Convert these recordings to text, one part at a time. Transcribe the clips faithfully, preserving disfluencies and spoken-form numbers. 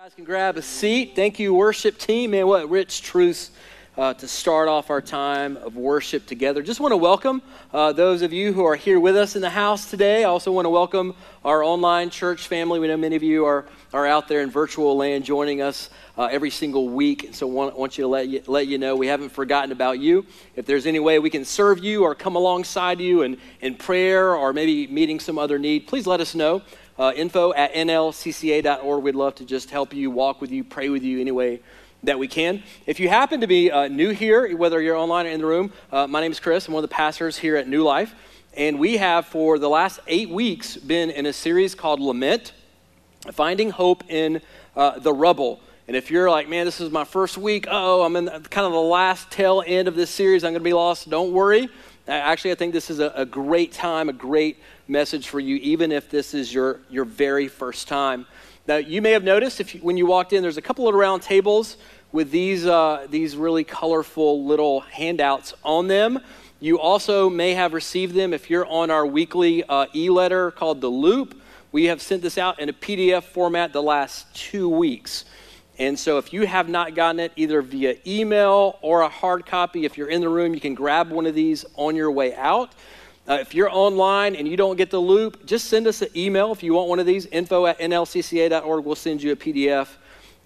You guys can grab a seat. Thank you, worship team. Man, what rich truths uh, to start off our time of worship together. Just want to welcome uh, those of you who are here with us in the house today. I also want to welcome our online church family. We know many of you are, are out there in virtual land joining us uh, every single week. And so I want, want you to let you, let you know we haven't forgotten about you. If there's any way we can serve you or come alongside you in, in prayer or maybe meeting some other need, please let us know. Uh, info at N L C C A dot org. We'd love to just help you, walk with you, pray with you any way that we can. If you happen to be uh, new here, whether you're online or in the room, uh, my name is Chris. I'm one of the pastors here at New Life. And we have for the last eight weeks been in a series called Lament, Finding Hope in uh, the Rubble. And if you're like, man, this is my first week. Uh-oh, I'm in kind of the last tail end of this series. I'm going to be lost. Don't worry. Actually, I think this is a, a great time, a great message for you, even if this is your, your very first time. Now, you may have noticed if you, when you walked in, there's a couple of round tables with these uh, these really colorful little handouts on them. You also may have received them if you're on our weekly uh, e-letter called The Loop. We have sent this out in a P D F format the last two weeks. And so if you have not gotten it either via email or a hard copy, if you're in the room, you can grab one of these on your way out. Uh, if you're online and you don't get the loop, just send us an email. If you want one of these, info at N L C C A dot org. We'll send you a P D F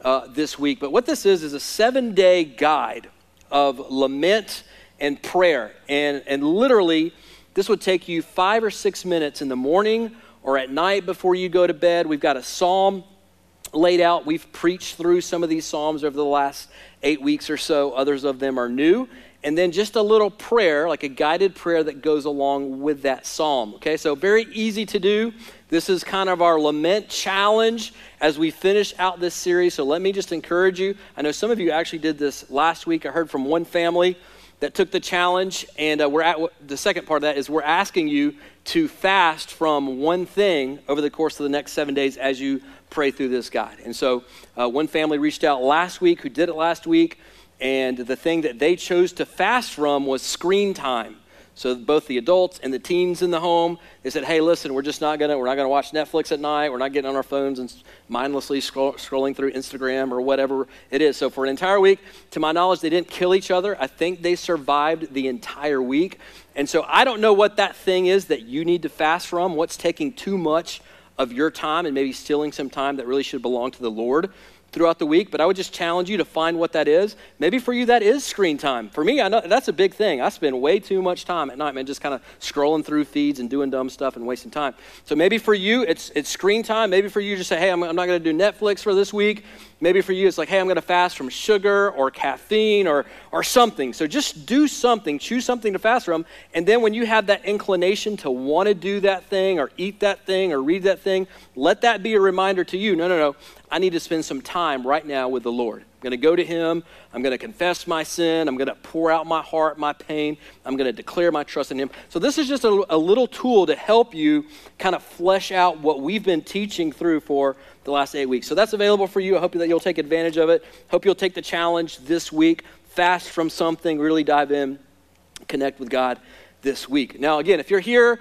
uh, this week. But what this is is a seven-day guide of lament and prayer. And, and literally, this would take you five or six minutes in the morning or at night before you go to bed. We've got a psalm laid out. We've preached through some of these psalms over the last eight weeks or so. Others of them are new. And then just a little prayer, like a guided prayer that goes along with that psalm. Okay, so very easy to do. This is kind of our lament challenge as we finish out this series. So let me just encourage you. I know some of you actually did this last week. I heard from one family that took the challenge. And uh, we're at the second part of that is we're asking you to fast from one thing over the course of the next seven days as you pray through this guide. And so uh, one family reached out last week who did it last week. And the thing that they chose to fast from was screen time. So both the adults and the teens in the home, they said, hey, listen, we're just not going to, we're not going to watch Netflix at night. We're not getting on our phones and mindlessly scroll, scrolling through Instagram or whatever it is. So for an entire week, to my knowledge, they didn't kill each other. I think they survived the entire week. And so I don't know what that thing is that you need to fast from, what's taking too much of your time and maybe stealing some time that really should belong to the Lord throughout the week, but I would just challenge you to find what that is. Maybe for you, that is screen time. For me, I know that's a big thing. I spend way too much time at night, man, just kind of scrolling through feeds and doing dumb stuff and wasting time. So maybe for you, it's it's screen time. Maybe for you, just say, hey, I'm, I'm not going to do Netflix for this week. Maybe for you, it's like, hey, I'm going to fast from sugar or caffeine or or something. So just do something. Choose something to fast from. And then when you have that inclination to want to do that thing or eat that thing or read that thing, let that be a reminder to you. No, no, no. I need to spend some time right now with the Lord. I'm going to go to him. I'm going to confess my sin. I'm going to pour out my heart, my pain. I'm going to declare my trust in him. So this is just a, a little tool to help you kind of flesh out what we've been teaching through for the last eight weeks. So that's available for you. I hope that you'll take advantage of it. Hope you'll take the challenge this week. Fast from something. Really dive in. Connect with God this week. Now, again, if you're here,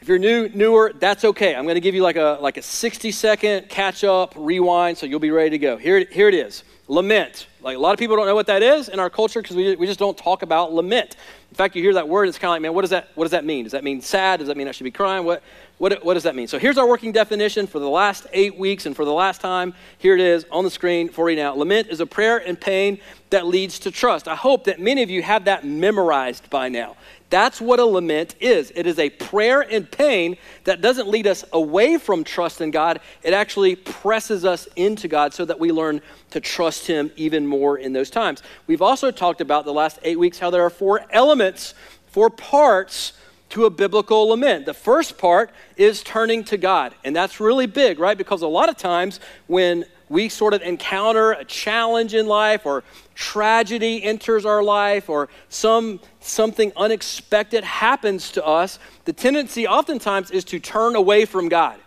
if you're new, newer, that's okay. I'm going to give you like a like a sixty second catch up, rewind, so you'll be ready to go. Here, here it is. Lament. Like a lot of people don't know what that is in our culture because we we just don't talk about lament. In fact, you hear that word, it's kind of like, man, what does that what does that mean? Does that mean sad? Does that mean I should be crying? What what what does that mean? So here's our working definition for the last eight weeks and for the last time. Here it is on the screen for you now. Lament is a prayer and pain that leads to trust. I hope that many of you have that memorized by now. That's what a lament is. It is a prayer and pain that doesn't lead us away from trust in God. It actually presses us into God so that we learn to trust him even more in those times. We've also talked about the last eight weeks how there are four elements, four parts to a biblical lament. The first part is turning to God. And that's really big, right? Because a lot of times when we sort of encounter a challenge in life or tragedy enters our life or some something unexpected happens to us, the tendency oftentimes is to turn away from God.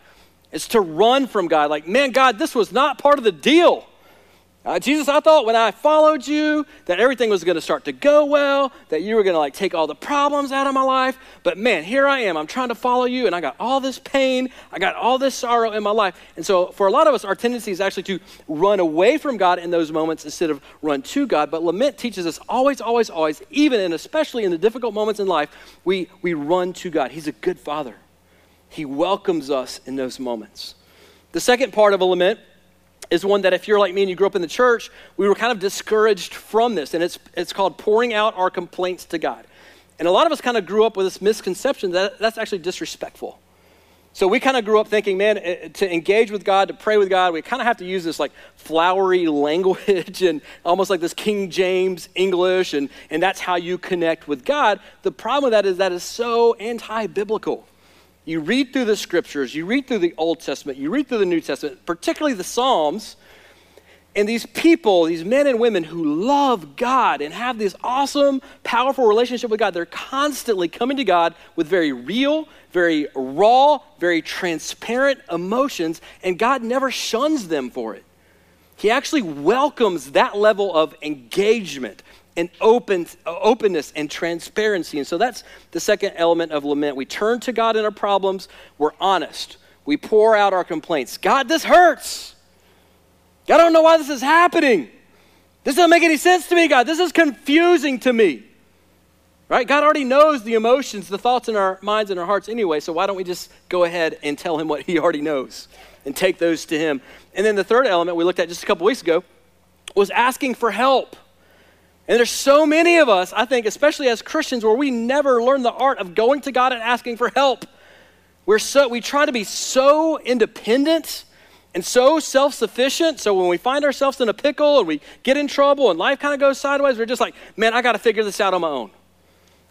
It's to run from God. Like, man, God, this was not part of the deal. Uh, Jesus, I thought when I followed you that everything was going to start to go well, that you were going to like take all the problems out of my life. But man, here I am. I'm trying to follow you and I got all this pain. I got all this sorrow in my life. And so for a lot of us, our tendency is actually to run away from God in those moments instead of run to God. But lament teaches us always, always, always, even and especially in the difficult moments in life, we, we run to God. He's a good father. He welcomes us in those moments. The second part of a lament is one that if you're like me and you grew up in the church, we were kind of discouraged from this. And it's it's called pouring out our complaints to God. And a lot of us kind of grew up with this misconception that that's actually disrespectful. So we kind of grew up thinking, man, to engage with God, to pray with God, we kind of have to use this like flowery language and almost like this King James English, and, and that's how you connect with God. The problem with that is that is so anti-biblical. You read through the scriptures, you read through the Old Testament, you read through the New Testament, particularly the Psalms, and these people, these men and women who love God and have this awesome, powerful relationship with God, they're constantly coming to God with very real, very raw, very transparent emotions, and God never shuns them for it. He actually welcomes that level of engagement and open, openness and transparency. And so that's the second element of lament. We turn to God in our problems. We're honest. We pour out our complaints. God, this hurts. God, I don't know why this is happening. This doesn't make any sense to me, God. This is confusing to me, right? God already knows the emotions, the thoughts in our minds and our hearts anyway, so why don't we just go ahead and tell him what he already knows and take those to him? And then the third element we looked at just a couple weeks ago was asking for help. And there's so many of us, I think, especially as Christians, where we never learn the art of going to God and asking for help. We're so, we try to be so independent and so self-sufficient. So when we find ourselves in a pickle and we get in trouble and life kind of goes sideways, we're just like, man, I got to figure this out on my own.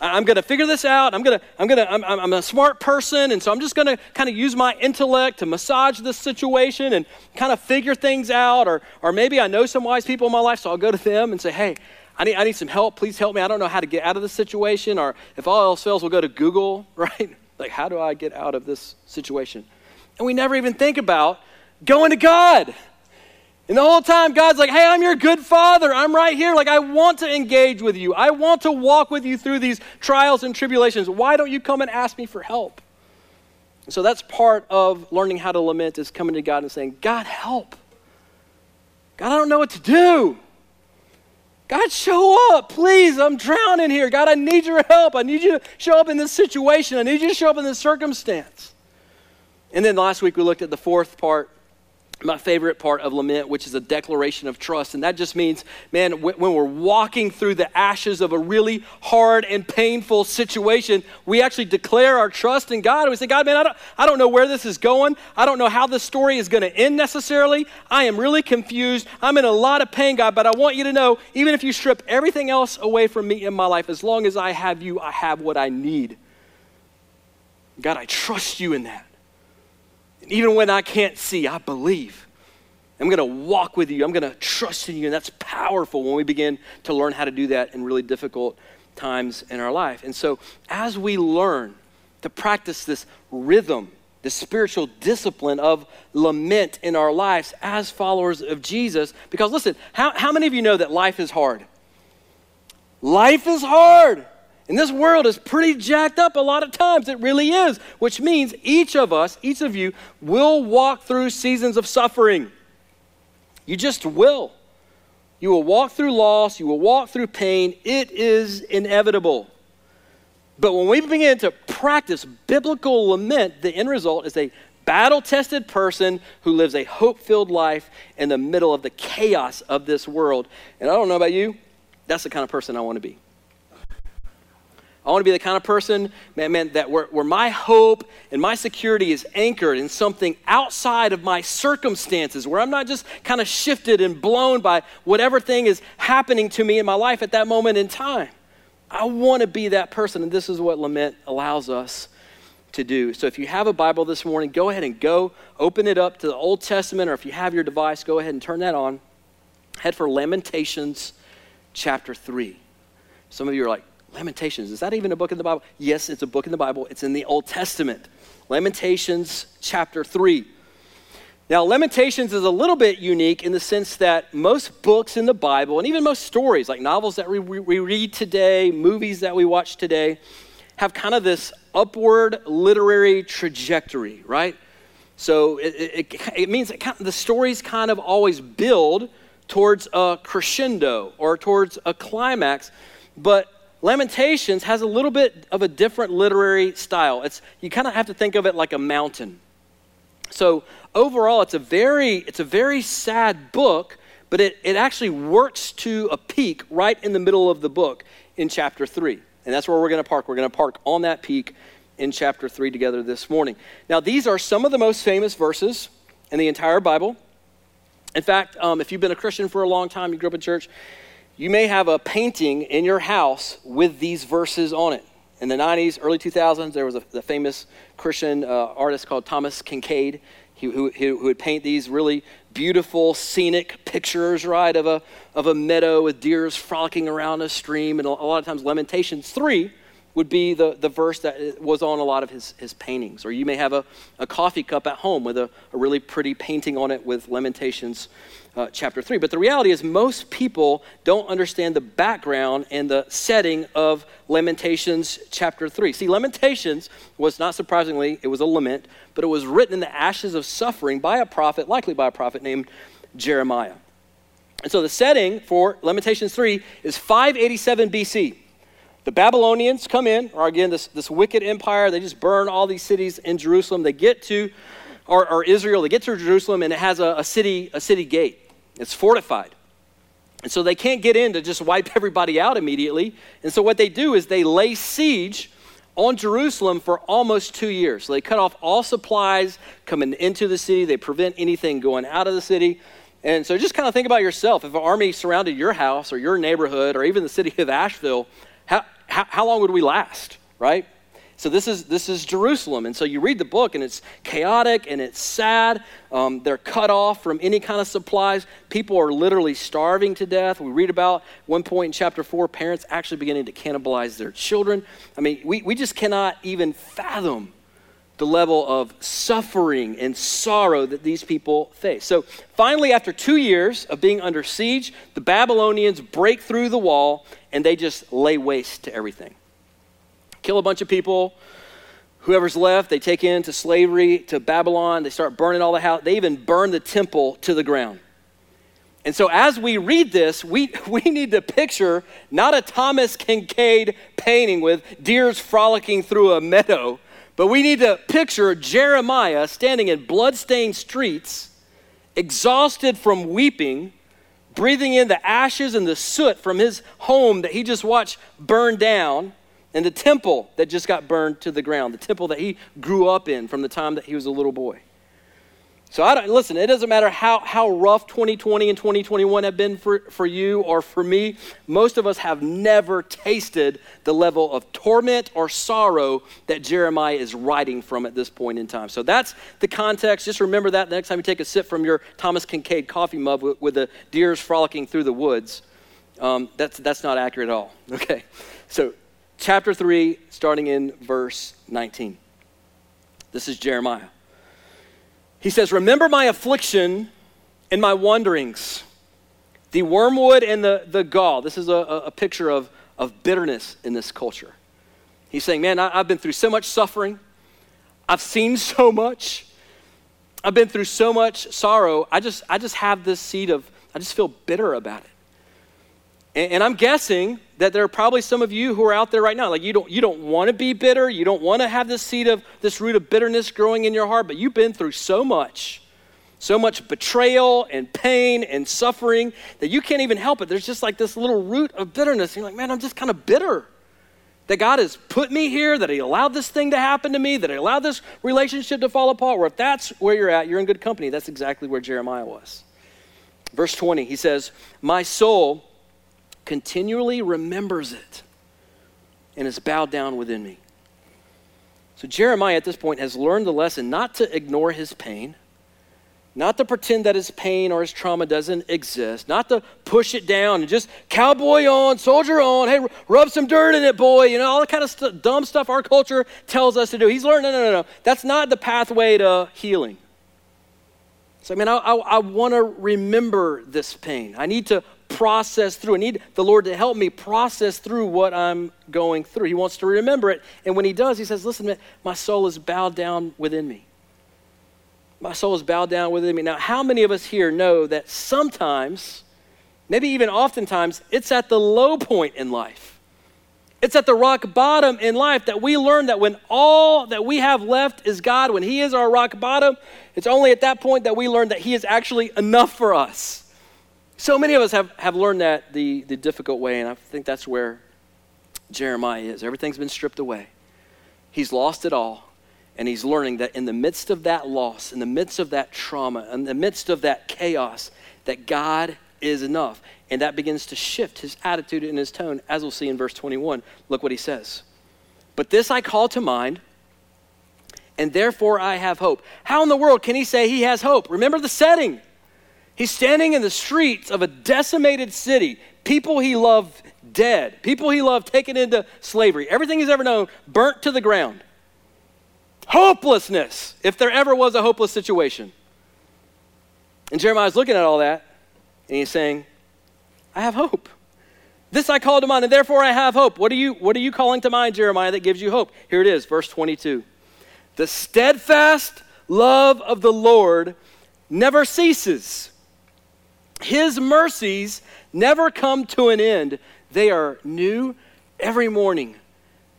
I'm going to figure this out. I'm going to, I'm going to, I'm, I'm a smart person. And so I'm just going to kind of use my intellect to massage this situation and kind of figure things out. Or, or maybe I know some wise people in my life, so I'll go to them and say, hey, I need, I need some help. Please help me. I don't know how to get out of this situation. Or if all else fails, we'll go to Google, right? Like, how do I get out of this situation? And we never even think about going to God. And the whole time, God's like, hey, I'm your good father. I'm right here. Like, I want to engage with you. I want to walk with you through these trials and tribulations. Why don't you come and ask me for help? And so that's part of learning how to lament, is coming to God and saying, God, help. God, I don't know what to do. God, show up, please. I'm drowning here. God, I need your help. I need you to show up in this situation. I need you to show up in this circumstance. And then last week we looked at the fourth part, my favorite part of lament, which is a declaration of trust. And that just means, man, when we're walking through the ashes of a really hard and painful situation, we actually declare our trust in God. And we say, God, man, I don't, I don't know where this is going. I don't know how this story is going to end necessarily. I am really confused. I'm in a lot of pain, God, but I want you to know, even if you strip everything else away from me in my life, as long as I have you, I have what I need. God, I trust you in that. And even when I can't see, I believe. I'm going to walk with you. I'm going to trust in you. And that's powerful when we begin to learn how to do that in really difficult times in our life. And so as we learn to practice this rhythm, the spiritual discipline of lament in our lives as followers of Jesus, because listen, how, how many of you know that life is hard? Life is hard. And this world is pretty jacked up a lot of times. It really is, which means each of us, each of you, will walk through seasons of suffering. You just will. You will walk through loss. You will walk through pain. It is inevitable. But when we begin to practice biblical lament, the end result is a battle-tested person who lives a hope-filled life in the middle of the chaos of this world. And I don't know about you, that's the kind of person I want to be. I want to be the kind of person, man, man, that where, where my hope and my security is anchored in something outside of my circumstances, where I'm not just kind of shifted and blown by whatever thing is happening to me in my life at that moment in time. I want to be that person, and this is what lament allows us to do. So if you have a Bible this morning, go ahead and go open it up to the Old Testament, or if you have your device, go ahead and turn that on. Head for Lamentations chapter three. Some of you are like, Lamentations, is that even a book in the Bible? Yes, it's a book in the Bible. It's in the Old Testament. Lamentations chapter three. Now, Lamentations is a little bit unique in the sense that most books in the Bible, and even most stories, like novels that we, we read today, movies that we watch today, have kind of this upward literary trajectory, right? So it, it, it means that kind of the stories kind of always build towards a crescendo or towards a climax, but Lamentations has a little bit of a different literary style. It's, you kind of have to think of it like a mountain. So overall, it's a very it's a very sad book, but it, it actually works to a peak right in the middle of the book in chapter three. And that's where we're gonna park. We're gonna park on that peak in chapter three together this morning. Now, these are some of the most famous verses in the entire Bible. In fact, um, if you've been a Christian for a long time, you grew up in church, you may have a painting in your house with these verses on it. In the nineties, early two thousands, there was a the famous Christian uh, artist called Thomas Kinkade, he, who, who would paint these really beautiful scenic pictures, right, of a of a meadow with deers frolicking around a stream. And a lot of times Lamentations three would be the, the verse that was on a lot of his, his paintings. Or you may have a, a coffee cup at home with a, a really pretty painting on it with Lamentations uh, chapter three. But the reality is most people don't understand the background and the setting of Lamentations chapter three. See, Lamentations was, not surprisingly, it was a lament, but it was written in the ashes of suffering by a prophet, likely by a prophet named Jeremiah. And so the setting for Lamentations three is five eighty-seven B C. The Babylonians come in, or again, this, this wicked empire, they just burn all these cities in Jerusalem. They get to, or, or Israel, they get to Jerusalem, and it has a, a city a city gate. It's fortified. And so they can't get in to just wipe everybody out immediately. And so what they do is they lay siege on Jerusalem for almost two years. So they cut off all supplies coming into the city. They prevent anything going out of the city. And so just kind of think about yourself. If an army surrounded your house or your neighborhood or even the city of Asheville, How, how how long would we last, right? So this is this is Jerusalem, and so you read the book, and it's chaotic and it's sad. Um, they're cut off from any kind of supplies. People are literally starving to death. We read about one point in chapter four, parents actually beginning to cannibalize their children. I mean, we we just cannot even fathom the level of suffering and sorrow that these people face. So finally, after two years of being under siege, the Babylonians break through the wall and they just lay waste to everything. Kill a bunch of people. Whoever's left, they take into slavery to Babylon. They start burning all the house. They even burn the temple to the ground. And so as we read this, we, we need to picture not a Thomas Kinkade painting with deers frolicking through a meadow, but we need to picture Jeremiah standing in bloodstained streets, exhausted from weeping, breathing in the ashes and the soot from his home that he just watched burn down, and the temple that just got burned to the ground, the temple that he grew up in from the time that he was a little boy. So I don't, listen, it doesn't matter how, how rough twenty twenty and twenty twenty-one have been for, for you or for me. Most of us have never tasted the level of torment or sorrow that Jeremiah is writing from at this point in time. So that's the context. Just remember that the next time you take a sip from your Thomas Kinkade coffee mug with, with the deers frolicking through the woods. Um, that's, that's not accurate at all. Okay, so chapter three, starting in verse nineteen. This is Jeremiah. He says, remember my affliction and my wanderings, the wormwood and the, the gall. This is a, a picture of, of bitterness in this culture. He's saying, man, I, I've been through so much suffering. I've seen so much. I've been through so much sorrow. I just, I just have this seed of, I just feel bitter about it. And, and I'm guessing that there are probably some of you who are out there right now, like you don't you don't want to be bitter, you don't want to have this seed of, this root of bitterness growing in your heart, but you've been through so much, so much betrayal and pain and suffering that you can't even help it. There's just like this little root of bitterness. You're like, man, I'm just kind of bitter that God has put me here, that he allowed this thing to happen to me, that he allowed this relationship to fall apart. Or if that's where you're at, you're in good company. That's exactly where Jeremiah was. Verse twenty, he says, my soul continually remembers it and is bowed down within me. So Jeremiah at this point has learned the lesson not to ignore his pain, not to pretend that his pain or his trauma doesn't exist, not to push it down and just cowboy on, soldier on, hey, rub some dirt in it, boy, you know, all the kind of st- dumb stuff our culture tells us to do. He's learned, no, no, no, no, that's not the pathway to healing. So I mean, I, I, I want to remember this pain. I need to process through. I need the Lord to help me process through what I'm going through. He wants to remember it. And when he does, he says, listen, man, my soul is bowed down within me. My soul is bowed down within me. Now, how many of us here know that sometimes, maybe even oftentimes, it's at the low point in life. It's at the rock bottom in life that we learn that when all that we have left is God, when he is our rock bottom, it's only at that point that we learn that he is actually enough for us. So many of us have, have learned that the, the difficult way, and I think that's where Jeremiah is. Everything's been stripped away. He's lost it all. And he's learning that in the midst of that loss, in the midst of that trauma, in the midst of that chaos, that God is enough. And that begins to shift his attitude and his tone, as we'll see in verse twenty-one. Look what he says. But this I call to mind, and therefore I have hope. How in the world can he say he has hope? Remember the setting. He's standing in the streets of a decimated city, people he loved dead, people he loved taken into slavery, everything he's ever known burnt to the ground. Hopelessness, if there ever was a hopeless situation. And Jeremiah's looking at all that, and he's saying, I have hope. This I call to mind, and therefore I have hope. What are you, what are you calling to mind, Jeremiah, that gives you hope? Here it is, verse twenty-two. The steadfast love of the Lord never ceases. His mercies never come to an end. They are new every morning.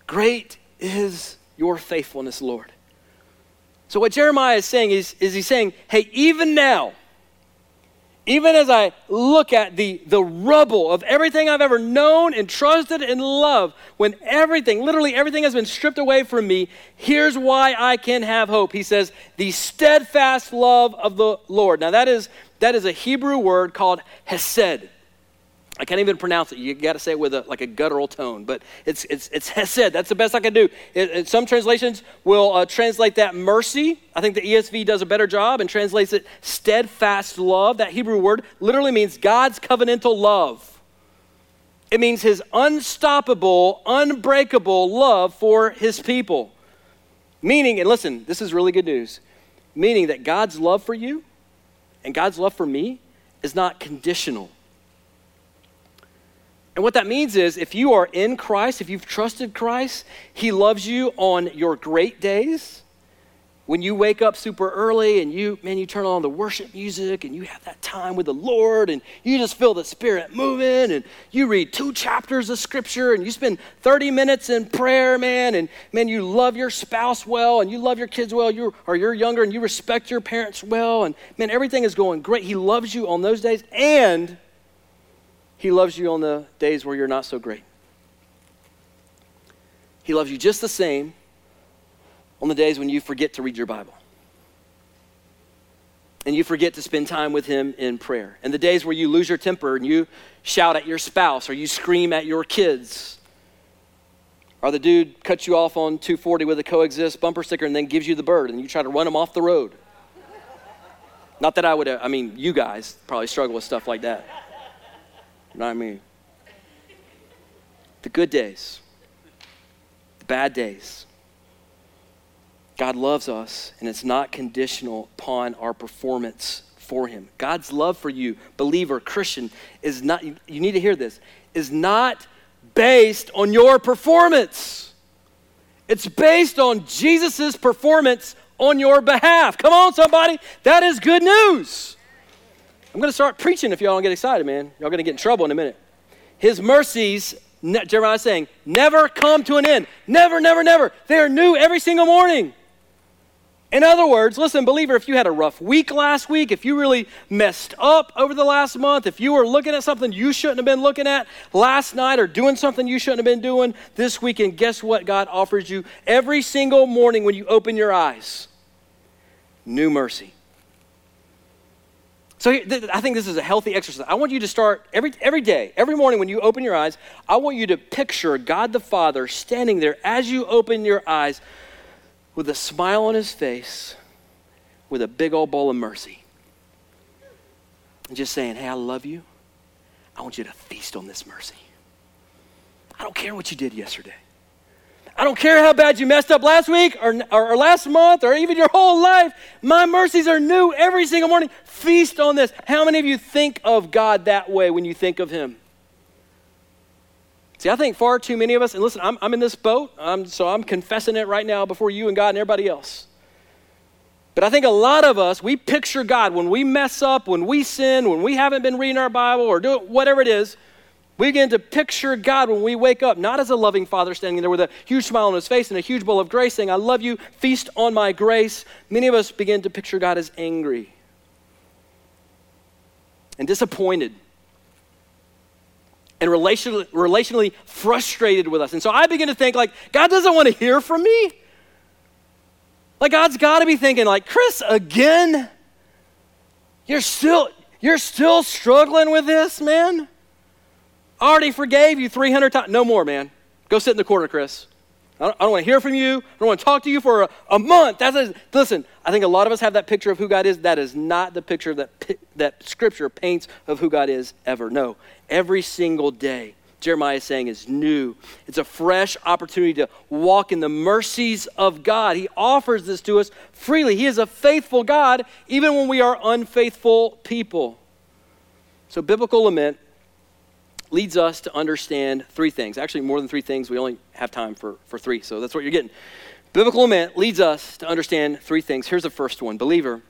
Great is your faithfulness, Lord. So what Jeremiah is saying is, is he's saying, hey, even now, even as I look at the, the rubble of everything I've ever known and trusted and loved, when everything, literally everything has been stripped away from me, here's why I can have hope. He says, the steadfast love of the Lord. Now that is, that is a Hebrew word called hesed. I can't even pronounce it. You got to say it with a, like a guttural tone, but it's it's it's hesed. That's the best I can do. It, it, some translations will uh, translate that mercy. I think the E S V does a better job and translates it steadfast love. That Hebrew word literally means God's covenantal love. It means his unstoppable, unbreakable love for his people. Meaning, and listen, this is really good news, meaning that God's love for you and God's love for me is not conditional. And what that means is if you are in Christ, if you've trusted Christ, he loves you on your great days. When you wake up super early and you, man, you turn on the worship music and you have that time with the Lord and you just feel the Spirit moving and you read two chapters of scripture and you spend thirty minutes in prayer, man, and man, you love your spouse well and you love your kids well, you or you're younger and you respect your parents well and man, everything is going great. He loves you on those days and he loves you on the days where you're not so great. He loves you just the same on the days when you forget to read your Bible. And you forget to spend time with him in prayer. And the days where you lose your temper and you shout at your spouse or you scream at your kids. Or the dude cuts you off on two forty with a coexist bumper sticker and then gives you the bird and you try to run him off the road. Not that I would, I mean, you guys probably struggle with stuff like that. Not me. The good days, the bad days. God loves us, and it's not conditional upon our performance for him. God's love for you, believer, Christian, is not, you need to hear this, is not based on your performance. It's based on Jesus's performance on your behalf. Come on, somebody. That is good news. I'm going to start preaching if y'all don't get excited, man. Y'all going to get in trouble in a minute. His mercies, ne- Jeremiah is saying, never come to an end. Never, never, never. They are new every single morning. In other words, listen, believer, if you had a rough week last week, if you really messed up over the last month, if you were looking at something you shouldn't have been looking at last night or doing something you shouldn't have been doing this weekend, guess what God offers you every single morning when you open your eyes? New mercy. So I think this is a healthy exercise. I want you to start every every day, every morning when you open your eyes, I want you to picture God the Father standing there as you open your eyes with a smile on his face, with a big old bowl of mercy. And just saying, hey, I love you. I want you to feast on this mercy. I don't care what you did yesterday. I don't care how bad you messed up last week or, or, or last month or even your whole life. My mercies are new every single morning. Feast on this. How many of you think of God that way when you think of him? See, I think far too many of us, and listen, I'm, I'm in this boat, I'm, so I'm confessing it right now before you and God and everybody else. But I think a lot of us, we picture God when we mess up, when we sin, when we haven't been reading our Bible or doing whatever it is. We begin to picture God when we wake up, not as a loving father standing there with a huge smile on his face and a huge bowl of grace saying, I love you, feast on my grace. Many of us begin to picture God as angry and disappointed and relationally, relationally frustrated with us. And so I begin to think like, God doesn't want to hear from me. Like God's got to be thinking like, Chris, again, you're still, you're still struggling with this, man. I already forgave you three hundred times. No more, man. Go sit in the corner, Chris. I don't, I don't want to hear from you. I don't want to talk to you for a, a month. That's a, listen, I think a lot of us have that picture of who God is. That is not the picture that, that Scripture paints of who God is ever. No, every single day, Jeremiah is saying is new. It's a fresh opportunity to walk in the mercies of God. He offers this to us freely. He is a faithful God, even when we are unfaithful people. So biblical lament leads us to understand three things. Actually, more than three things. We only have time for, for three, so that's what you're getting. Biblical lament leads us to understand three things. Here's the first one. Believer,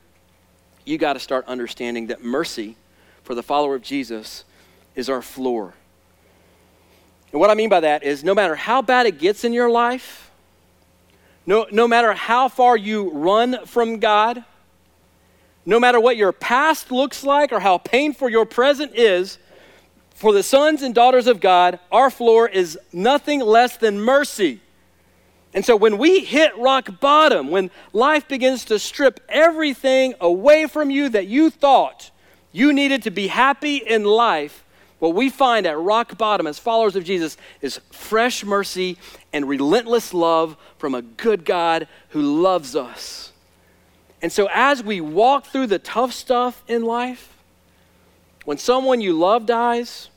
you got to start understanding that mercy for the follower of Jesus is our floor. And what I mean by that is no matter how bad it gets in your life, no, no matter how far you run from God, no matter what your past looks like or how painful your present is, for the sons and daughters of God, our floor is nothing less than mercy. And so when we hit rock bottom, when life begins to strip everything away from you that you thought you needed to be happy in life, what we find at rock bottom as followers of Jesus is fresh mercy and relentless love from a good God who loves us. And so as we walk through the tough stuff in life, when someone you love dies,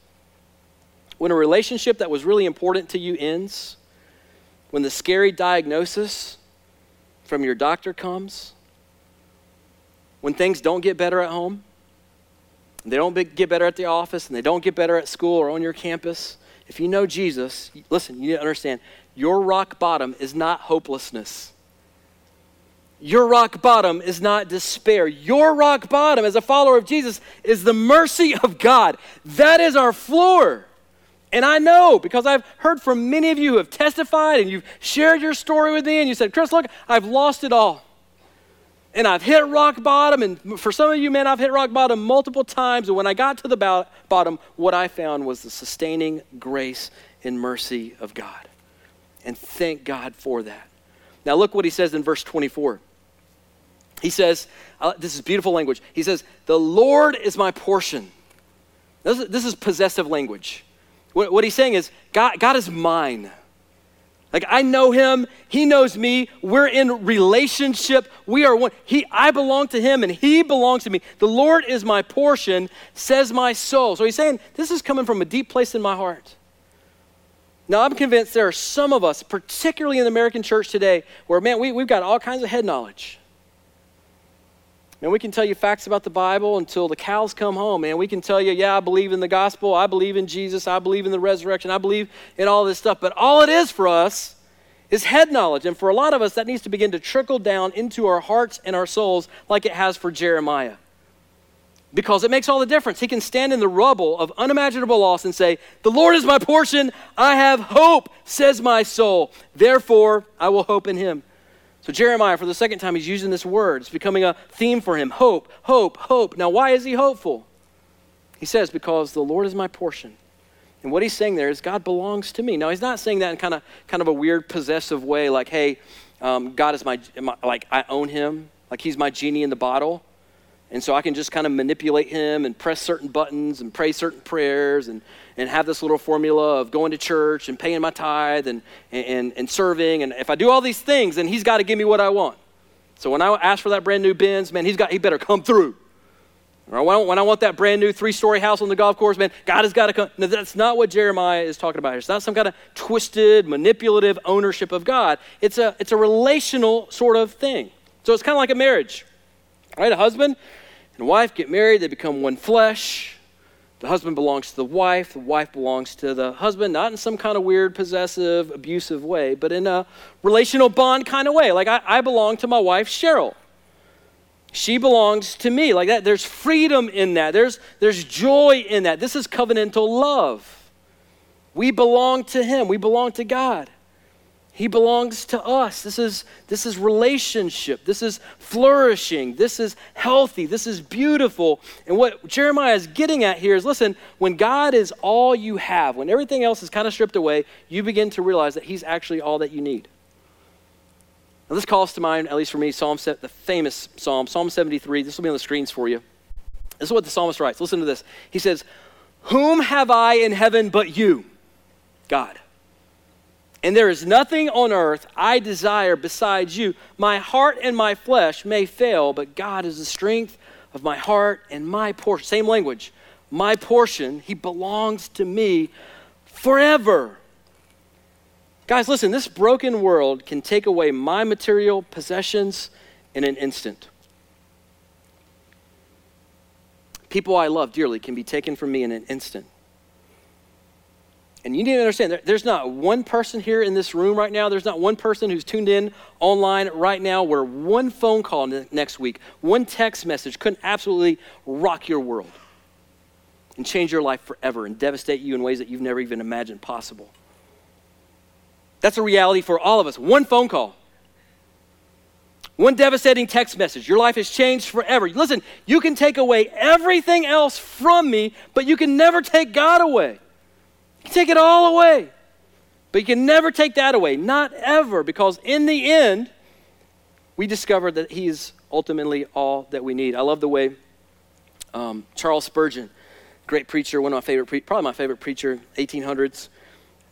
when a relationship that was really important to you ends, when the scary diagnosis from your doctor comes, when things don't get better at home, and they don't get better at the office, and they don't get better at school or on your campus, if you know Jesus, listen, you need to understand, your rock bottom is not hopelessness. Your rock bottom is not despair. Your rock bottom as a follower of Jesus is the mercy of God. That is our floor. And I know because I've heard from many of you who have testified and you've shared your story with me and you said, Chris, look, I've lost it all. And I've hit rock bottom. And for some of you, man, I've hit rock bottom multiple times. And when I got to the bo- bottom, what I found was the sustaining grace and mercy of God. And thank God for that. Now look what he says in verse twenty-four. He says, uh, this is beautiful language. He says, the Lord is my portion. This is, this is possessive language. What, what he's saying is, God, God is mine. Like I know him, he knows me, we're in relationship, we are one. He, I belong to him and he belongs to me. The Lord is my portion, says my soul. So he's saying, this is coming from a deep place in my heart. Now, I'm convinced there are some of us, particularly in the American church today, where, man, we, we've got all kinds of head knowledge. Man, we can tell you facts about the Bible until the cows come home, man. We can tell you, yeah, I believe in the gospel. I believe in Jesus. I believe in the resurrection. I believe in all this stuff. But all it is for us is head knowledge. And for a lot of us, that needs to begin to trickle down into our hearts and our souls like it has for Jeremiah. Because it makes all the difference. He can stand in the rubble of unimaginable loss and say, the Lord is my portion, I have hope, says my soul. Therefore, I will hope in him. So Jeremiah, for the second time, he's using this word. It's becoming a theme for him. Hope, hope, hope. Now, why is he hopeful? He says, because the Lord is my portion. And what he's saying there is God belongs to me. Now, he's not saying that in kind of kind of a weird possessive way, like, hey, um, God is my, my, like I own him, like he's my genie in the bottle. And so I can just kind of manipulate him and press certain buttons and pray certain prayers and, and have this little formula of going to church and paying my tithe and, and, and serving. And if I do all these things, then he's got to give me what I want. So when I ask for that brand new Benz, man, he's got, he better come through. When I, want, when I want that brand new three-story house on the golf course, man, God has got to come. No, that's not what Jeremiah is talking about here. It's not some kind of twisted, manipulative ownership of God. It's a, it's a relational sort of thing. So it's kind of like a marriage, right? A husband and wife get married. They become one flesh. The husband belongs to the wife. The wife belongs to the husband, not in some kind of weird, possessive, abusive way, but in a relational bond kind of way. Like I, I belong to my wife, Cheryl. She belongs to me like that. There's freedom in that. There's, there's joy in that. This is covenantal love. We belong to him. We belong to God. He belongs to us. This is, this is relationship. This is flourishing. This is healthy. This is beautiful. And what Jeremiah is getting at here is, listen, when God is all you have, when everything else is kind of stripped away, you begin to realize that he's actually all that you need. Now this calls to mind, at least for me, Psalm the famous Psalm, Psalm seventy-three. This will be on the screens for you. This is what the psalmist writes. Listen to this. He says, "Whom have I in heaven but you, God? And there is nothing on earth I desire besides you. My heart and my flesh may fail, but God is the strength of my heart and my portion." Same language. My portion, he belongs to me forever. Guys, listen, this broken world can take away my material possessions in an instant. People I love dearly can be taken from me in an instant. And you need to understand, there's not one person here in this room right now, there's not one person who's tuned in online right now where one phone call next week, one text message couldn't absolutely rock your world and change your life forever and devastate you in ways that you've never even imagined possible. That's a reality for all of us. One phone call, one devastating text message. Your life has changed forever. Listen, you can take away everything else from me, but you can never take God away. You can take it all away, but you can never take that away. Not ever, because in the end, we discover that he is ultimately all that we need. I love the way um, Charles Spurgeon, great preacher, one of my favorite, pre- probably my favorite preacher, eighteen hundreds,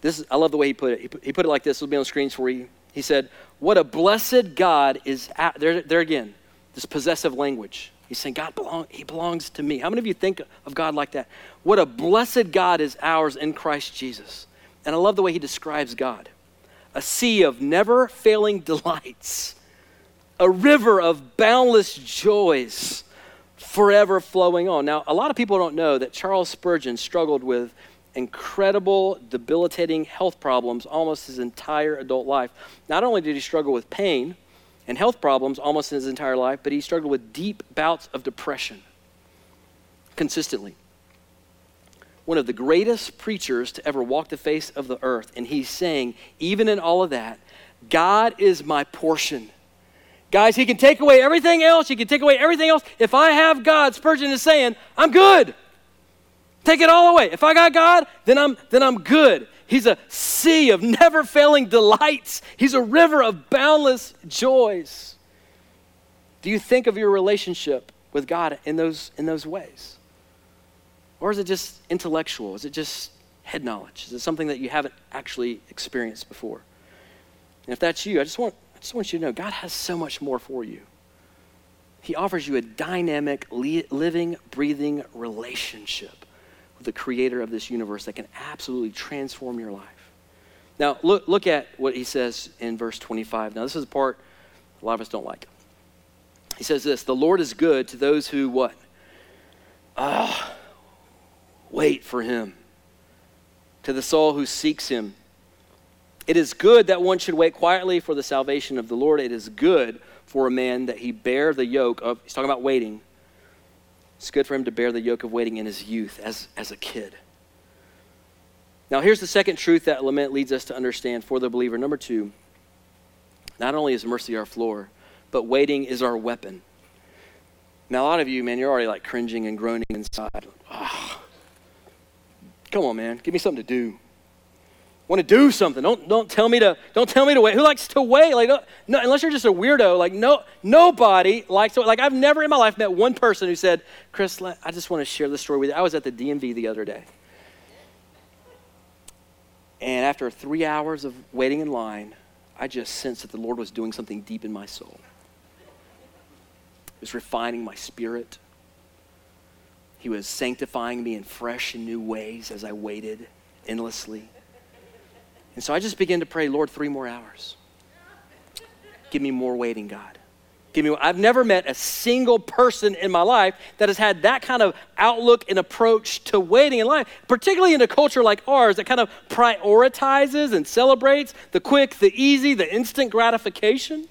This is, I love the way he put it. He put, he put it like this. It'll be on the screens for you. He said, what a blessed God is, at, there, there again, this possessive language. He's saying, God, belong, he belongs to me. How many of you think of God like that? What a blessed God is ours in Christ Jesus. And I love the way he describes God. A sea of never failing delights, a river of boundless joys, forever flowing on. Now, a lot of people don't know that Charles Spurgeon struggled with incredible, debilitating health problems almost his entire adult life. Not only did he struggle with pain and health problems almost his entire life, but he struggled with deep bouts of depression consistently. One of the greatest preachers to ever walk the face of the earth, and he's saying, even in all of that, God is my portion. Guys, he can take away everything else. He can take away everything else. If I have God, Spurgeon is saying, I'm good. Take it all away. If I got God, then I'm then I'm good. He's a sea of never-failing delights. He's a river of boundless joys. Do you think of your relationship with God in those in those ways? Or is it just intellectual? Is it just head knowledge? Is it something that you haven't actually experienced before? And if that's you, I just want I just want you to know God has so much more for you. He offers you a dynamic, living, breathing relationship, the creator of this universe, that can absolutely transform your life. Now, look look at what he says in verse twenty-five. Now, this is the part a lot of us don't like. He says this, the Lord is good to those who what? Ah, wait for him. To the soul who seeks him. It is good that one should wait quietly for the salvation of the Lord. It is good for a man that he bear the yoke of, he's talking about waiting, it's good for him to bear the yoke of waiting in his youth as, as a kid. Now, here's the second truth that lament leads us to understand for the believer. Number two, not only is mercy our floor, but waiting is our weapon. Now, a lot of you, man, you're already like cringing and groaning inside. Like, oh, come on, man, give me something to do. I want to do something. Don't don't tell me to don't tell me to wait. Who likes to wait? Like no, no, unless you're just a weirdo. Like no, nobody likes to wait. Like I've never in my life met one person who said, "Chris, I just want to share this story with you. I was at the D M V the other day, and after three hours of waiting in line, I just sensed that the Lord was doing something deep in my soul. It was refining my spirit. He was sanctifying me in fresh and new ways as I waited endlessly. And so I just began to pray, Lord, three more hours. Give me more waiting, God. Give me. I've never met a single person in my life that has had that kind of outlook and approach to waiting in life, particularly in a culture like ours that kind of prioritizes and celebrates the quick, the easy, the instant gratification.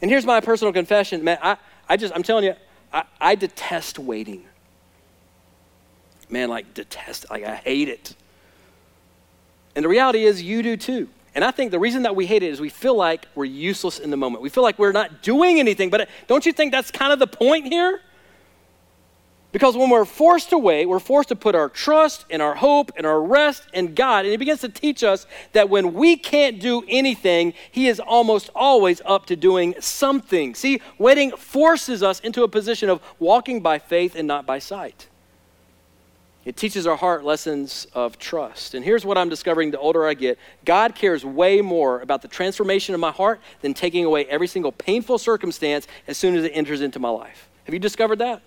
And here's my personal confession, man. I, I just, I'm telling you, I, I detest waiting. Man, like detest, like I hate it. And the reality is you do too. And I think the reason that we hate it is we feel like we're useless in the moment. We feel like we're not doing anything, but don't you think that's kind of the point here? Because when we're forced to wait, we're forced to put our trust and our hope and our rest in God. And he begins to teach us that when we can't do anything, he is almost always up to doing something. See, waiting forces us into a position of walking by faith and not by sight. It teaches our heart lessons of trust. And here's what I'm discovering the older I get. God cares way more about the transformation of my heart than taking away every single painful circumstance as soon as it enters into my life. Have you discovered that?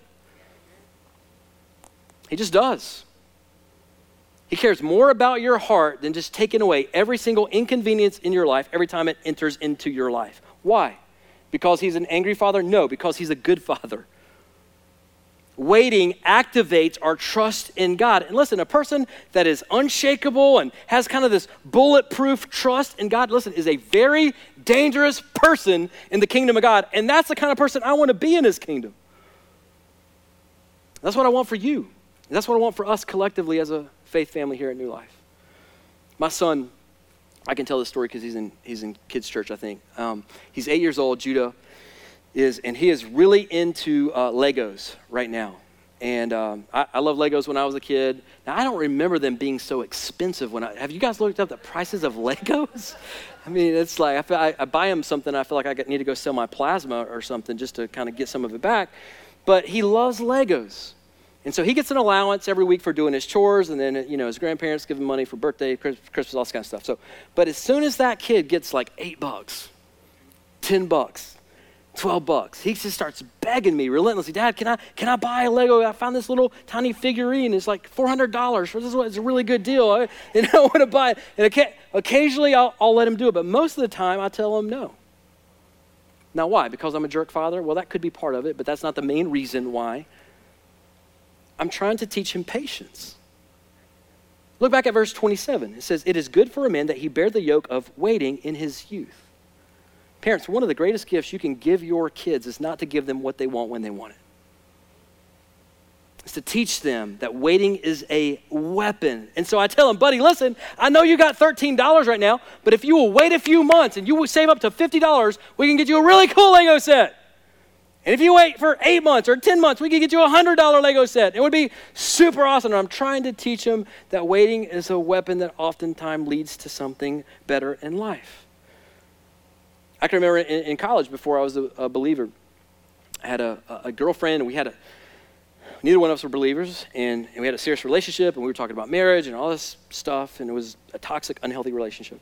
He just does. He cares more about your heart than just taking away every single inconvenience in your life every time it enters into your life. Why? Because he's an angry father? No, because he's a good father. Waiting activates our trust in God. And listen, a person that is unshakable and has kind of this bulletproof trust in God, listen, is a very dangerous person in the kingdom of God. And that's the kind of person I want to be in his kingdom. That's what I want for you. And that's what I want for us collectively as a faith family here at New Life. My son, I can tell this story because he's in he's in kids' church, I think. Um, he's eight years old, Judah. Is and he is really into uh, Legos right now. And um, I, I love Legos when I was a kid. Now, I don't remember them being so expensive. When I, have you guys looked up the prices of Legos? I mean, it's like I, feel, I, I buy him something, I feel like I need to go sell my plasma or something just to kind of get some of it back. But he loves Legos. And so he gets an allowance every week for doing his chores, and then, you know, his grandparents give him money for birthday, Christmas, all this kind of stuff. So, but as soon as that kid gets like eight bucks, ten bucks, twelve bucks. He just starts begging me relentlessly, Dad, can I can I buy a Lego? I found this little tiny figurine. It's like four hundred dollars. For this one. It's a really good deal. I, and I want to buy it. And occasionally I'll, I'll let him do it. But most of the time I tell him no. Now why? Because I'm a jerk father? Well, that could be part of it, but that's not the main reason why. I'm trying to teach him patience. Look back at verse twenty-seven. It says, it is good for a man that he bear the yoke of waiting in his youth. Parents, one of the greatest gifts you can give your kids is not to give them what they want when they want it. It's to teach them that waiting is a weapon. And so I tell them, buddy, listen, I know you got thirteen dollars right now, but if you will wait a few months and you will save up to fifty dollars, we can get you a really cool Lego set. And if you wait for eight months or ten months, we can get you a one hundred dollars Lego set. It would be super awesome. And I'm trying to teach them that waiting is a weapon that oftentimes leads to something better in life. I can remember in, in college before I was a, a believer, I had a, a, a girlfriend and we had a, neither one of us were believers and, and we had a serious relationship and we were talking about marriage and all this stuff and it was a toxic, unhealthy relationship.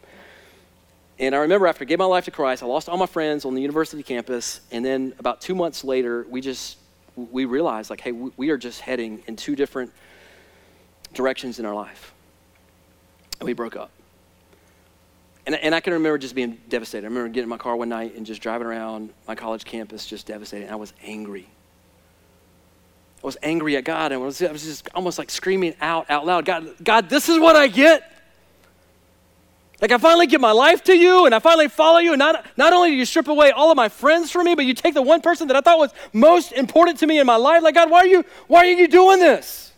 And I remember after I gave my life to Christ, I lost all my friends on the university campus and then about two months later, we just, we realized like, hey, we, we are just heading in two different directions in our life. And we broke up. And, and I can remember just being devastated. I remember getting in my car one night and just driving around my college campus, just devastated. And I was angry. I was angry at God. And I was, I was just almost like screaming out, out loud, God, God, this is what I get. Like I finally give my life to you and I finally follow you. And not, not only do you strip away all of my friends from me, but you take the one person that I thought was most important to me in my life. Like, God, why are you, why are you doing this?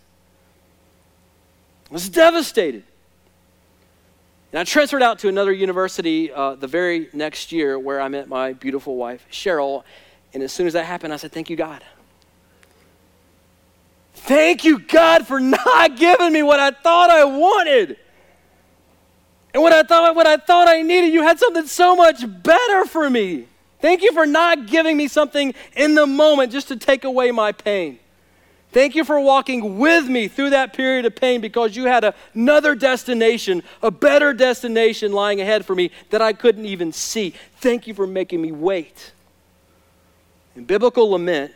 I was devastated. And I transferred out to another university uh, the very next year where I met my beautiful wife, Cheryl. And as soon as that happened, I said, thank you, God. Thank you, God, for not giving me what I thought I wanted. And what I thought, what I thought I needed, you had something so much better for me. Thank you for not giving me something in the moment just to take away my pain. Thank you for walking with me through that period of pain because you had another destination, a better destination lying ahead for me that I couldn't even see. Thank you for making me wait. In biblical lament,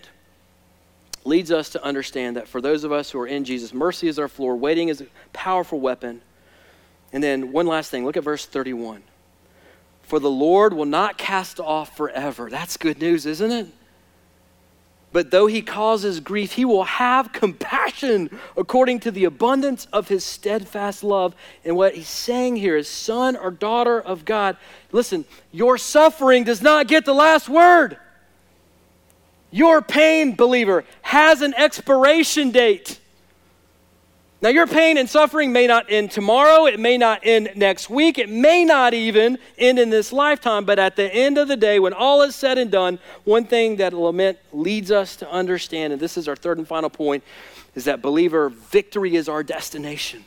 leads us to understand that for those of us who are in Jesus, mercy is our floor, waiting is a powerful weapon. And then one last thing, look at verse thirty-one. For the Lord will not cast off forever. That's good news, isn't it? But though he causes grief, he will have compassion according to the abundance of his steadfast love. And what he's saying here is, son or daughter of God, listen, your suffering does not get the last word. Your pain, believer, has an expiration date. Now, your pain and suffering may not end tomorrow. It may not end next week. It may not even end in this lifetime. But at the end of the day, when all is said and done, one thing that lament leads us to understand, and this is our third and final point, is that, believer, victory is our destination.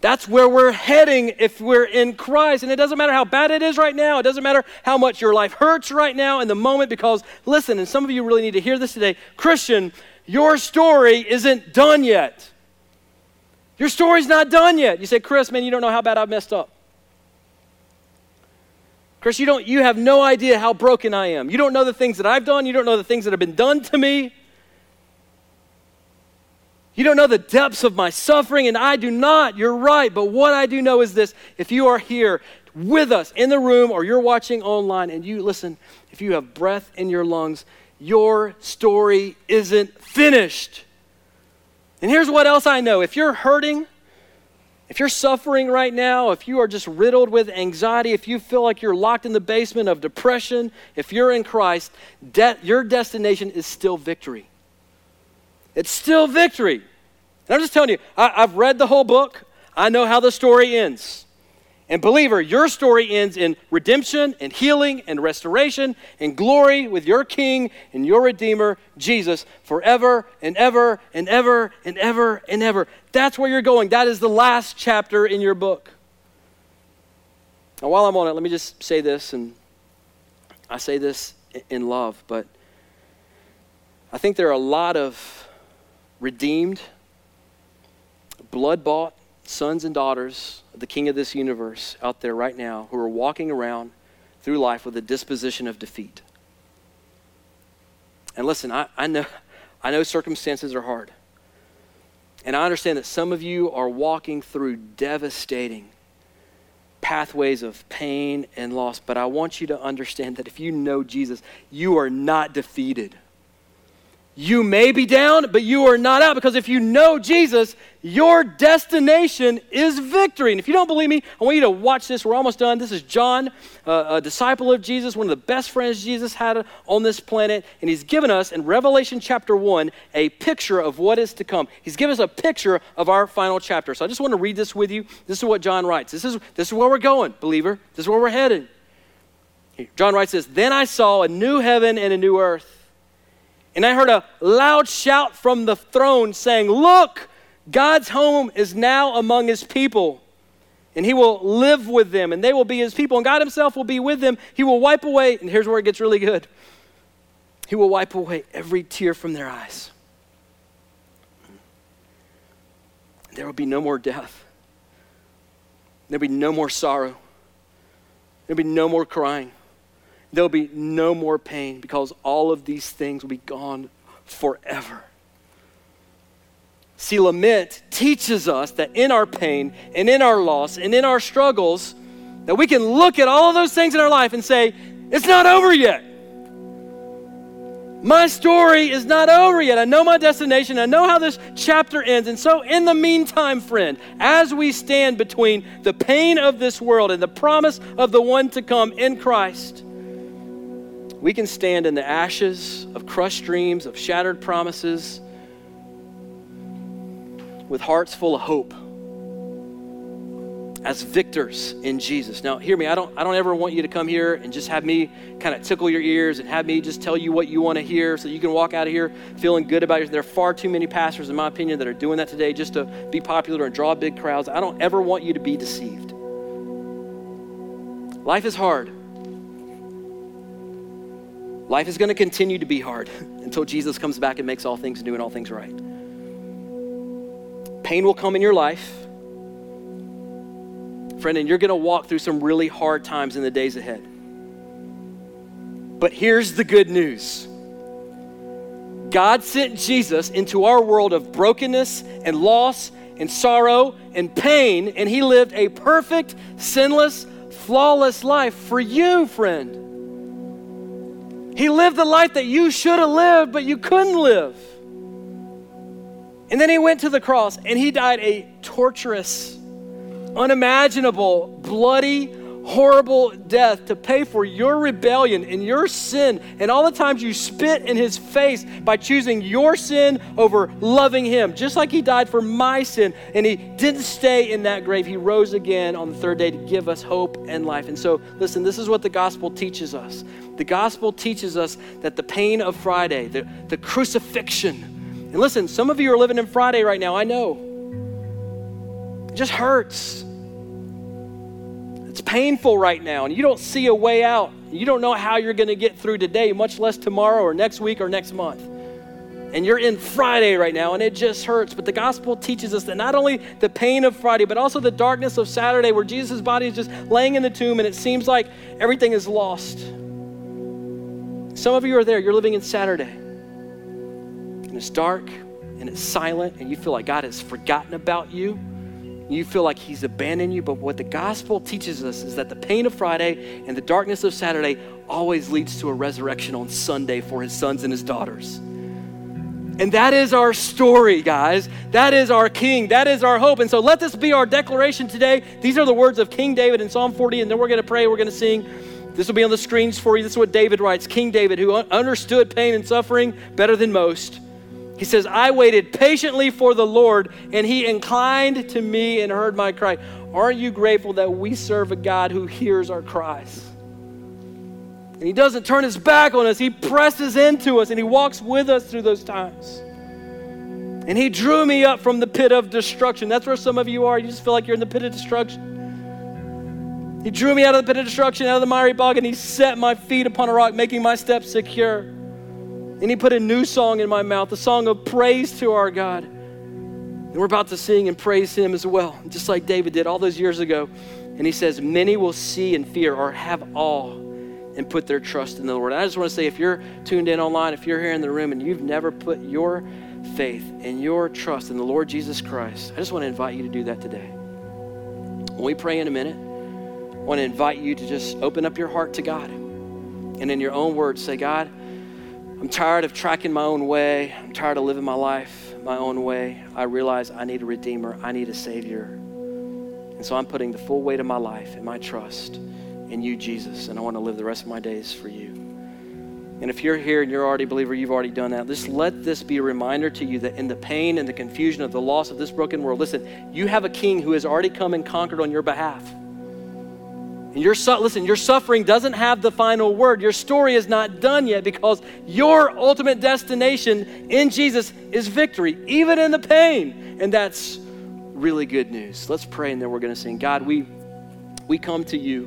That's where we're heading if we're in Christ. And it doesn't matter how bad it is right now. It doesn't matter how much your life hurts right now in the moment, because listen, and some of you really need to hear this today, Christian, your story isn't done yet. Your story's not done yet. You say, Chris, man, you don't know how bad I've messed up. Chris, you don't, you have no idea how broken I am. You don't know the things that I've done. You don't know the things that have been done to me. You don't know the depths of my suffering, and I do not. You're right. But what I do know is this. If you are here with us in the room, or you're watching online, and you, listen, if you have breath in your lungs, your story isn't finished. And here's what else I know. If you're hurting, if you're suffering right now, if you are just riddled with anxiety, if you feel like you're locked in the basement of depression, if you're in Christ, de- your destination is still victory. It's still victory. And I'm just telling you, I, I've read the whole book. I know how the story ends. And believer, your story ends in redemption and healing and restoration and glory with your King and your Redeemer, Jesus, forever and ever and ever and ever and ever. That's where you're going. That is the last chapter in your book. Now, while I'm on it, let me just say this, and I say this in love, but I think there are a lot of redeemed, blood-bought sons and daughters of the King of this universe out there right now who are walking around through life with a disposition of defeat. And listen, I, I know, I know circumstances are hard. And I understand that some of you are walking through devastating pathways of pain and loss, but I want you to understand that if you know Jesus, you are not defeated. You may be down, but you are not out, because if you know Jesus, your destination is victory. And if you don't believe me, I want you to watch this. We're almost done. This is John, uh, a disciple of Jesus, one of the best friends Jesus had on this planet. And he's given us in Revelation chapter one, a picture of what is to come. He's given us a picture of our final chapter. So I just want to read this with you. This is what John writes. This is, this is where we're going, believer. This is where we're headed. John writes this, "Then I saw a new heaven and a new earth. And I heard a loud shout from the throne saying, 'Look, God's home is now among his people, and he will live with them, and they will be his people, and God himself will be with them. He will wipe away,'" and here's where it gets really good, "'he will wipe away every tear from their eyes. There will be no more death. There will be no more sorrow. There will be no more crying. There'll be no more pain, because all of these things will be gone forever.'" See, lament teaches us that in our pain and in our loss and in our struggles, that we can look at all of those things in our life and say, it's not over yet. My story is not over yet. I know my destination. I know how this chapter ends. And so in the meantime, friend, as we stand between the pain of this world and the promise of the one to come in Christ, we can stand in the ashes of crushed dreams, of shattered promises, with hearts full of hope as victors in Jesus. Now, hear me, I don't I don't ever want you to come here and just have me kind of tickle your ears and have me just tell you what you want to hear so you can walk out of here feeling good about yourself. There are far too many pastors, in my opinion, that are doing that today just to be popular and draw big crowds. I don't ever want you to be deceived. Life is hard. Life is going to continue to be hard until Jesus comes back and makes all things new and all things right. Pain will come in your life, friend, and you're going to walk through some really hard times in the days ahead. But here's the good news. God sent Jesus into our world of brokenness and loss and sorrow and pain, and he lived a perfect, sinless, flawless life for you, friend. He lived the life that you should have lived, but you couldn't live. And then he went to the cross and he died a torturous, unimaginable, bloody, horrible death to pay for your rebellion and your sin and all the times you spit in his face by choosing your sin over loving him, just like he died for my sin. And he didn't stay in that grave. He rose again on the third day to give us hope and life. And so listen, this is what the gospel teaches us. The gospel teaches us that the pain of Friday, the, the crucifixion, and listen, some of you are living in Friday right now, I know. It just hurts. It's painful right now, and you don't see a way out. You don't know how you're gonna get through today, much less tomorrow or next week or next month. And you're in Friday right now, and it just hurts. But the gospel teaches us that not only the pain of Friday, but also the darkness of Saturday, where Jesus' body is just laying in the tomb and it seems like everything is lost. Some of you are there, you're living in Saturday. And it's dark, and it's silent, and you feel like God has forgotten about you. You feel like he's abandoned you, but what the gospel teaches us is that the pain of Friday and the darkness of Saturday always leads to a resurrection on Sunday for his sons and his daughters. And that is our story, guys. That is our King. That is our hope. And so let this be our declaration today. These are the words of King David in Psalm forty, and then we're gonna pray, we're gonna sing. This will be on the screens for you. This is what David writes, King David, who understood pain and suffering better than most. He says, I waited patiently for the Lord, and he inclined to me and heard my cry. Aren't you grateful that we serve a God who hears our cries? And he doesn't turn his back on us. He presses into us, and he walks with us through those times. And he drew me up from the pit of destruction. That's where some of you are. You just feel like you're in the pit of destruction. He drew me out of the pit of destruction, out of the miry bog, and he set my feet upon a rock, making my steps secure. And he put a new song in my mouth, the song of praise to our God. And we're about to sing and praise him as well, just like David did all those years ago. And he says, many will see and fear or have awe and put their trust in the Lord. And I just wanna say, if you're tuned in online, if you're here in the room and you've never put your faith and your trust in the Lord Jesus Christ, I just wanna invite you to do that today. When we pray in a minute, I wanna invite you to just open up your heart to God and in your own words say, God, I'm tired of tracking my own way. I'm tired of living my life my own way. I realize I need a redeemer. I need a savior. And so I'm putting the full weight of my life and my trust in you, Jesus, and I want to live the rest of my days for you. And if you're here and you're already a believer, you've already done that, just let this be a reminder to you that in the pain and the confusion of the loss of this broken world, listen, you have a king who has already come and conquered on your behalf. And your, listen, your suffering doesn't have the final word. Your story is not done yet because your ultimate destination in Jesus is victory, even in the pain. And that's really good news. Let's pray and then we're gonna sing. God, we, we come to you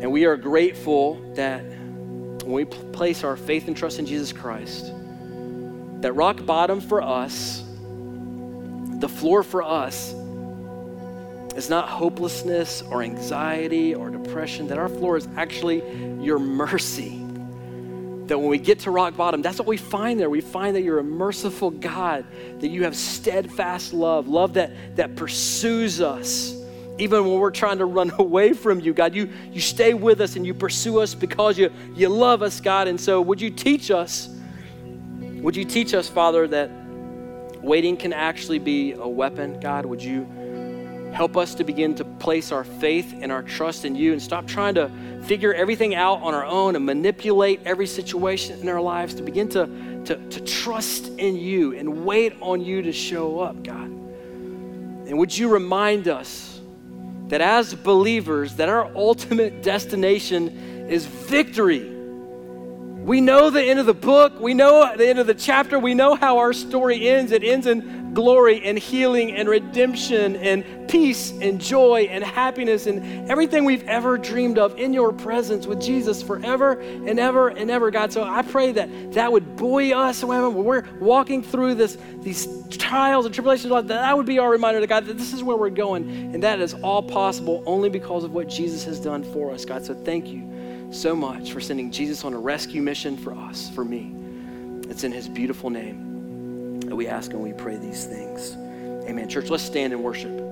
and we are grateful that when we place our faith and trust in Jesus Christ, that rock bottom for us, the floor for us, it's not hopelessness or anxiety or depression, that our floor is actually your mercy. That when we get to rock bottom, that's what we find there. We find that you're a merciful God, that you have steadfast love, love that, that pursues us. Even when we're trying to run away from you, God, you, you stay with us and you pursue us because you, you love us, God. And so would you teach us, would you teach us, Father, that waiting can actually be a weapon, God? Would you help us to begin to place our faith and our trust in you and stop trying to figure everything out on our own and manipulate every situation in our lives, to begin to, to, to trust in you and wait on you to show up, God. And would you remind us that as believers, that our ultimate destination is victory. We know the end of the book. We know the end of the chapter. We know how our story ends. It ends in glory and healing and redemption and peace and joy and happiness and everything we've ever dreamed of in your presence with Jesus forever and ever and ever, God. So I pray that that would buoy us when we're walking through this, these trials and tribulations, that that would be our reminder to God that this is where we're going, and that is all possible only because of what Jesus has done for us, God. So thank you so much for sending Jesus on a rescue mission for us, for me. It's in his beautiful name that we ask and we pray these things. Amen. Church, let's stand and worship.